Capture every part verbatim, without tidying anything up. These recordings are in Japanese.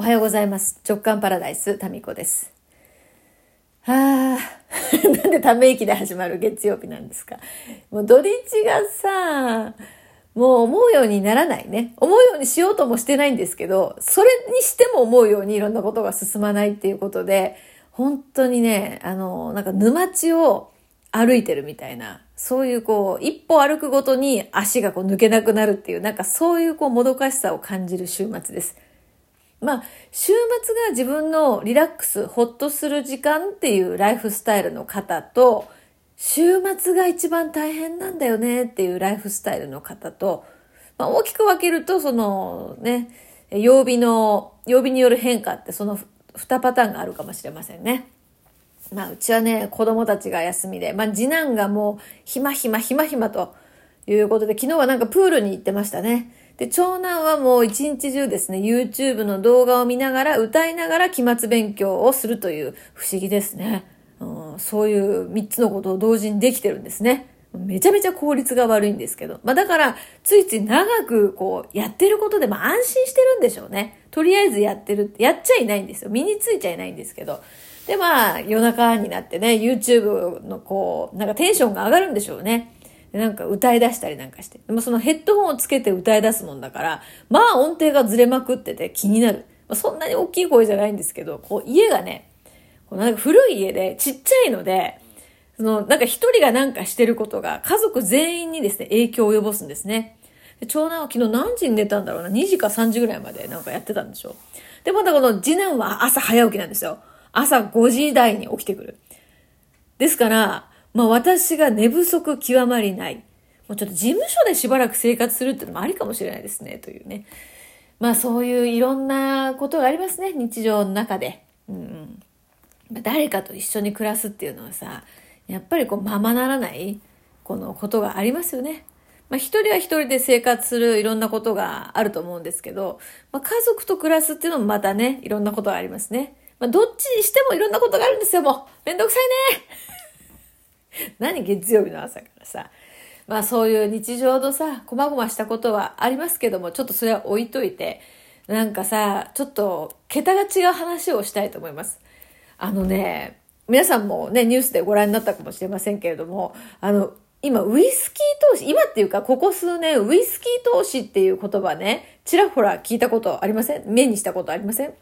おはようございます。直感パラダイスタミコです。あなんでため息で始まる月曜日なんですか。もう土日がさもう思うようにならないね。思うようにしようともしてないんですけど、それにしても思うようにいろんなことが進まないっていうことで、本当にね、あのなんか沼地を歩いてるみたいな、そういうこう一歩歩くごとに足がこう抜けなくなるっていう、なんかそういうこうもどかしさを感じる週末です。まあ週末が自分のリラックス、ほっとする時間っていうライフスタイルの方と、週末が一番大変なんだよねっていうライフスタイルの方と、まあ、大きく分けるとそのね、曜日の曜日による変化ってそのにパターンがあるかもしれませんね。まあうちはね、子供たちが休みで、まあ次男がもうひまひまひまひまということで、昨日はなんかプールに行ってましたね。で長男はもう一日中ですね、 YouTube の動画を見ながら歌いながら期末勉強をするという不思議ですね。うん、そういうみっつのことを同時にできてるんですね。めちゃめちゃ効率が悪いんですけど、まあだからついつい長くこうやってることで、まあ安心してるんでしょうね。とりあえずやってる、やっちゃいないんですよ。身についちゃいないんですけど、でまあ夜中になってね、 YouTube のこうなんかテンションが上がるんでしょうね。なんか歌い出したりなんかして、でもそのヘッドホンをつけて歌い出すもんだから、まあ音程がずれまくってて気になる、まあ、そんなに大きい声じゃないんですけど、こう家がね、こうなんか古い家でちっちゃいので、そのなんか一人がなんかしてることが家族全員にですね影響を及ぼすんですね。で長男は昨日何時に寝たんだろうな、にじかさんじぐらいまでなんかやってたんでしょ。でまたこの次男は朝早起きなんですよ。朝ごじ台に起きてくる。ですからまあ私が寝不足極まりない。もうちょっと事務所でしばらく生活するっていうのもありかもしれないですね、というね。まあそういういろんなことがありますね、日常の中で。うん、誰かと一緒に暮らすっていうのはさ、やっぱりこうままならないこのことがありますよね。まあ一人は一人で生活するいろんなことがあると思うんですけど、まあ家族と暮らすっていうのもまたね、いろんなことがありますね。まあどっちにしてもいろんなことがあるんですよ、もう。めんどくさいね。何月曜日の朝からさ、まあそういう日常のさこまごましたことはありますけども、ちょっとそれは置いといて、なんかさちょっと桁が違う話をしたいと思います。あのね、皆さんもねニュースでご覧になったかもしれませんけれども、あの今ウイスキー投資、今っていうかここ数年ウイスキー投資っていう言葉ね、ちらほら聞いたことありません？目にしたことありません？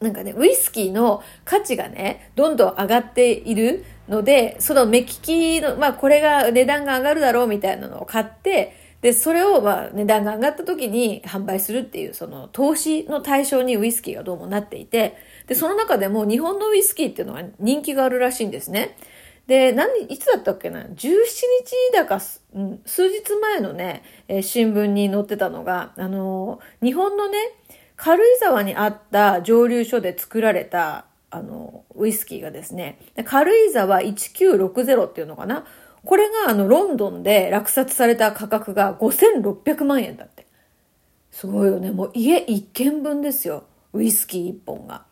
なんかね、ウイスキーの価値がねどんどん上がっているので、その目利きの、まあこれが値段が上がるだろうみたいなのを買って、でそれをまあ値段が上がった時に販売するっていう、その投資の対象にウイスキーがどうもなっていて、でその中でも日本のウイスキーっていうのは人気があるらしいんですね。で何いつだったっけな、じゅうしちにちだか数日前のね、えー、新聞に載ってたのが、あのー、日本のね軽井沢にあった蒸留所で作られたあのウイスキーがですね、軽井沢せんきゅうひゃくろくじゅうっていうのかな、これがあのロンドンで落札された価格がごせんろっぴゃくまんえんだって。すごいよね。もう家いっけんぶんですよ、ウイスキーいっぽんが。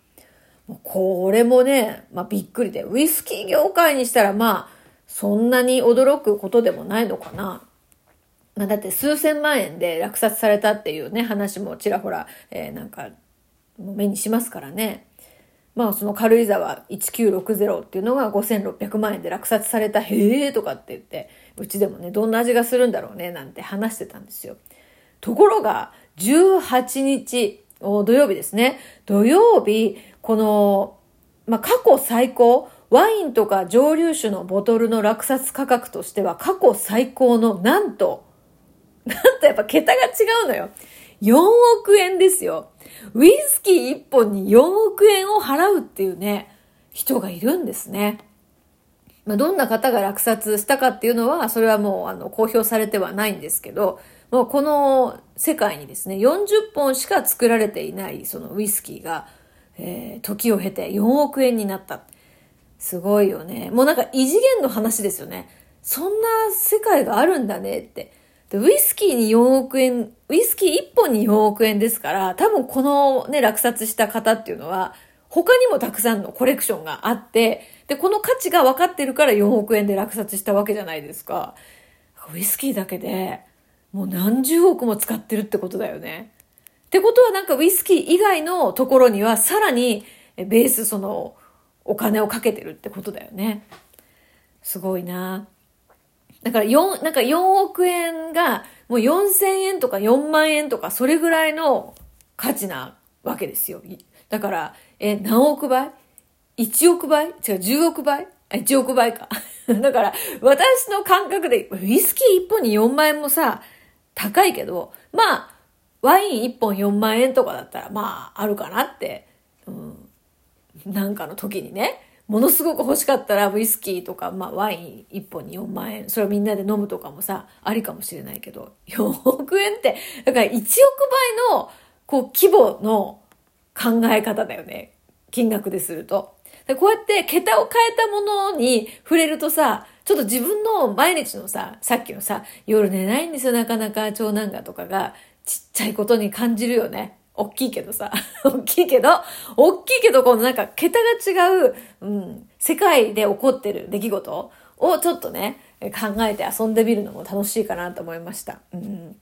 もうこれもね、まあ、びっくりで、ウイスキー業界にしたらまあそんなに驚くことでもないのかな。まあ、だって数千万円で落札されたっていうね話もちらほら、えー、なんか目にしますからね。まあその軽井沢せんきゅうひゃくろくじゅうっていうのがごせんろっぴゃくまんえんで落札された、へーとかって言って、うちでもねどんな味がするんだろうねなんて話してたんですよ。ところがじゅうはちにち土曜日ですね、土曜日この、まあ、過去最高、ワインとか蒸留酒のボトルの落札価格としては過去最高の、なんとなんとやっぱ桁が違うのよ。よんおくえんですよ。ウイスキーいっぽんによんおくえんを払うっていうね、人がいるんですね。まあ、どんな方が落札したかっていうのは、それはもうあの公表されてはないんですけど、もうこの世界にですね、よんじゅっぽんしか作られていないそのウイスキーが、えー、時を経てよんおくえんになった。すごいよね。もうなんか異次元の話ですよね。そんな世界があるんだねって。ウイスキーによんおくえん、ウイスキーいっぽんによんおくえんですから、多分このね、落札した方っていうのは、他にもたくさんのコレクションがあって、で、この価値が分かってるからよんおくえんで落札したわけじゃないですか。ウイスキーだけでもうなんじゅうおくも使ってるってことだよね。ってことはなんかウイスキー以外のところにはさらにベースそのお金をかけてるってことだよね。すごいな。だから4、なんかよんおくえんがもうよんせんえんとかよんまんえんとかそれぐらいの価値なわけですよ。だから、え、何億倍 ?いちおく 倍違う、じゅうおくばい ?いちおくばいか。だから、私の感覚で、ウイスキーいっぽんによんまんえんもさ、高いけど、まあ、ワインいっぽんよんまんえんとかだったら、まあ、あるかなって、うん、なんかの時にね。ものすごく欲しかったらウイスキーとか、まあ、ワインいっぽんによんまんえん、それをみんなで飲むとかもさ、ありかもしれないけど、よんおくえんってだからいちおくばいのこう規模の考え方だよね、金額ですると。でこうやって桁を変えたものに触れるとさ、ちょっと自分の毎日のさ、さっきのさ、夜寝ないんですよなかなか長男がとかがちっちゃいことに感じるよね。大きいけどさ、大きいけど、大きいけど、このなんか桁が違う、うん、世界で起こってる出来事をちょっとね、考えて遊んでみるのも楽しいかなと思いました。うん、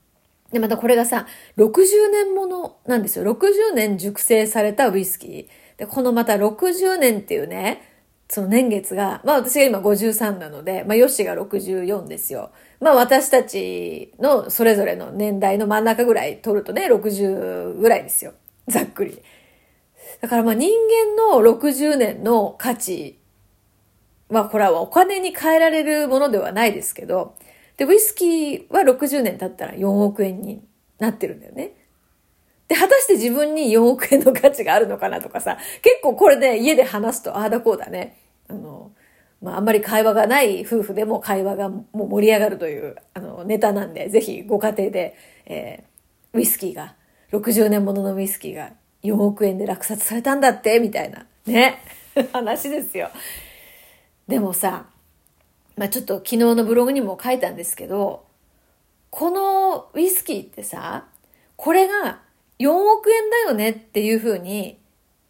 で、またこれがさ、ろくじゅうねんものなんですよ。ろくじゅうねん熟成されたウイスキー。で、このまたろくじゅうねんっていうね、その年月が、まあ私が今ごじゅうさんなので、まあヨッシーがろくじゅうよんですよ。まあ私たちのそれぞれの年代の真ん中ぐらい取るとね、ろくじゅうぐらいですよ。ざっくり。だからまあ人間のろくじゅうねんの価値は、これはお金に換えられるものではないですけど、で、ウイスキーはろくじゅうねん経ったらよんおくえんになってるんだよね。で、果たして自分によんおくえんの価値があるのかなとかさ、結構これで、ね、家で話すと、ああだこうだね。あの、まあ、あんまり会話がない夫婦でも会話がもう盛り上がるという、あの、ネタなんで、ぜひご家庭で、えー、ウイスキーが、ろくじゅうねんもののウイスキーがよんおくえんで落札されたんだって、みたいな、ね、話ですよ。でもさ、まあ、ちょっと昨日のブログにも書いたんですけど、このウイスキーってさ、これが、よんおくえんだよねっていう風に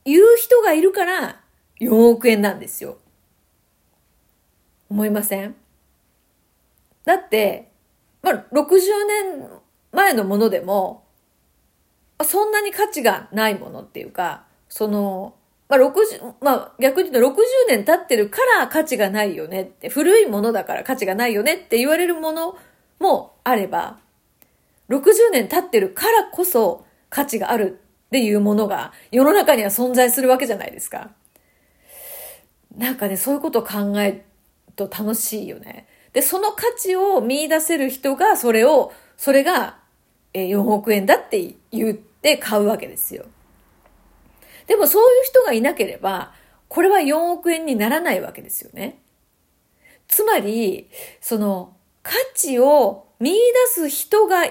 言う人がいるからよんおくえんなんですよ。思いません？だって、まあ、ろくじゅうねんまえのものでもそんなに価値がないものっていうか、その、まあ、ろくじゅう、まあ、逆に言うとろくじゅうねん経ってるから価値がないよねって、古いものだから価値がないよねって言われるものもあれば、ろくじゅうねん経ってるからこそ価値があるっていうものが世の中には存在するわけじゃないですか。なんかね、そういうことを考えると楽しいよね。で、その価値を見出せる人がそれを、それがよんおくえんだって言って買うわけですよ。でもそういう人がいなければ、これはよんおくえんにならないわけですよね。つまり、その価値を見出す人が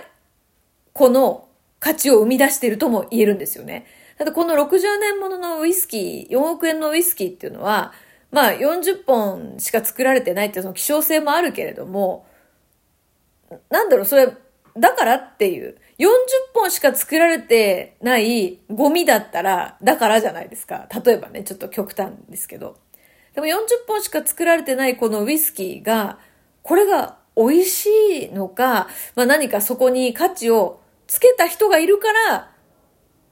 この価値を生み出しているとも言えるんですよね。だってこのろくじゅうねんもののウイスキー、よんおくえんのウイスキーっていうのは、まあよんじゅっぽんしか作られてないっていうその希少性もあるけれども、なんだろう、それ、だからっていう、よんじゅっぽんしか作られてないゴミだったら、だからじゃないですか。例えばね、ちょっと極端ですけど。でもよんじゅっぽんしか作られてないこのウイスキーが、これが美味しいのか、まあ何かそこに価値をつけた人がいるから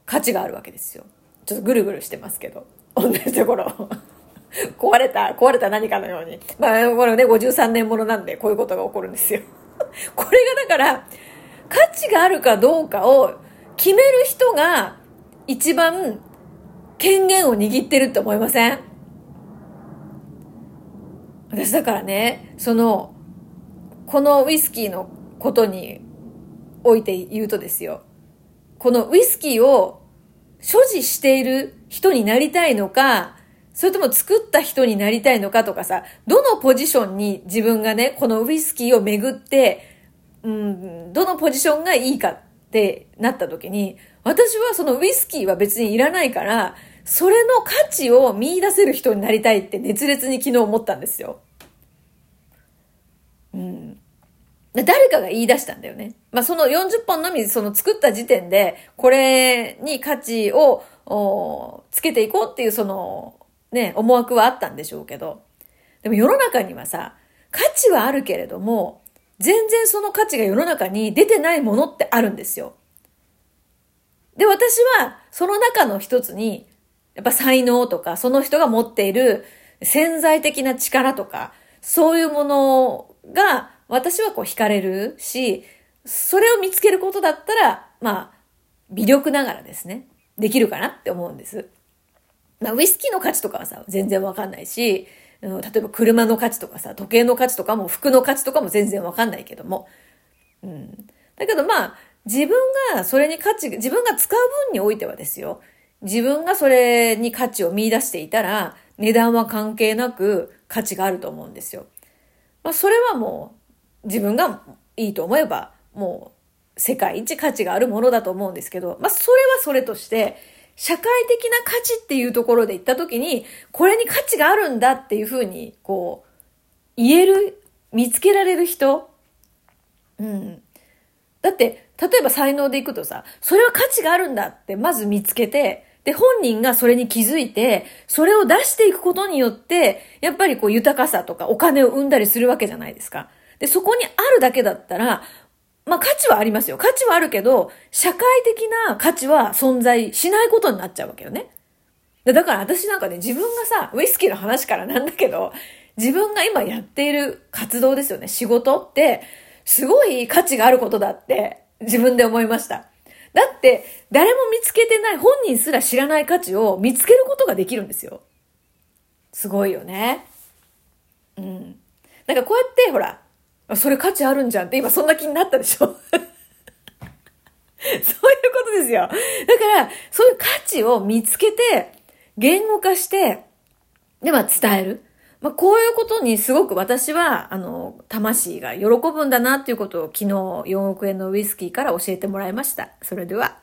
価値があるわけですよ。ちょっとぐるぐるしてますけど、同じところ壊れた壊れた何かのように、まあこれねごじゅうさんねんものなんでこういうことが起こるんですよ。これがだから価値があるかどうかを決める人が一番権限を握ってるって思いません？私だからね、そのこのウイスキーのことにおいて言うとですよ、このウイスキーを所持している人になりたいのか、それとも作った人になりたいのかとかさ、どのポジションに自分がね、このウイスキーを巡って、うん、どのポジションがいいかってなった時に、私はそのウイスキーは別にいらないから、それの価値を見出せる人になりたいって熱烈に昨日思ったんですよ。うん。誰かが言い出したんだよね。まあ、そのよんじゅっぽんのみその作った時点で、これに価値をつけていこうっていうそのね、思惑はあったんでしょうけど。でも世の中にはさ、価値はあるけれども、全然その価値が世の中に出てないものってあるんですよ。で、私はその中の一つに、やっぱ才能とか、その人が持っている潜在的な力とか、そういうものが私はこう惹かれるし、それを見つけることだったら、まあ、微力ながらですね、できるかなって思うんです。まあ、ウイスキーの価値とかはさ、全然わかんないし、例えば車の価値とかさ、時計の価値とかも服の価値とかも全然わかんないけども。うん。だけどまあ、自分がそれに価値、自分が使う分においてはですよ、自分がそれに価値を見出していたら、値段は関係なく価値があると思うんですよ。まあ、それはもう、自分がいいと思えば、もう、世界一価値があるものだと思うんですけど、まあ、それはそれとして、社会的な価値っていうところで言ったときに、これに価値があるんだっていうふうに、こう、言える、見つけられる人。うん。だって、例えば才能でいくとさ、それは価値があるんだってまず見つけて、で、本人がそれに気づいて、それを出していくことによって、やっぱりこう豊かさとかお金を生んだりするわけじゃないですか。で、そこにあるだけだったら、まあ価値はありますよ。価値はあるけど、社会的な価値は存在しないことになっちゃうわけよね。だから私なんかね、自分がさ、ウイスキーの話からなんだけど、自分が今やっている活動ですよね。仕事って、すごい価値があることだって自分で思いました。だって、誰も見つけてない、本人すら知らない価値を見つけることができるんですよ。すごいよね。うん。なんかこうやって、ほら、それ価値あるんじゃんって今そんな気になったでしょそういうことですよ。だから、そういう価値を見つけて、言語化して、で、まあ伝える。まあこういうことにすごく私は、あの、魂が喜ぶんだなっていうことを昨日よんおくえんのウイスキーから教えてもらいました。それでは。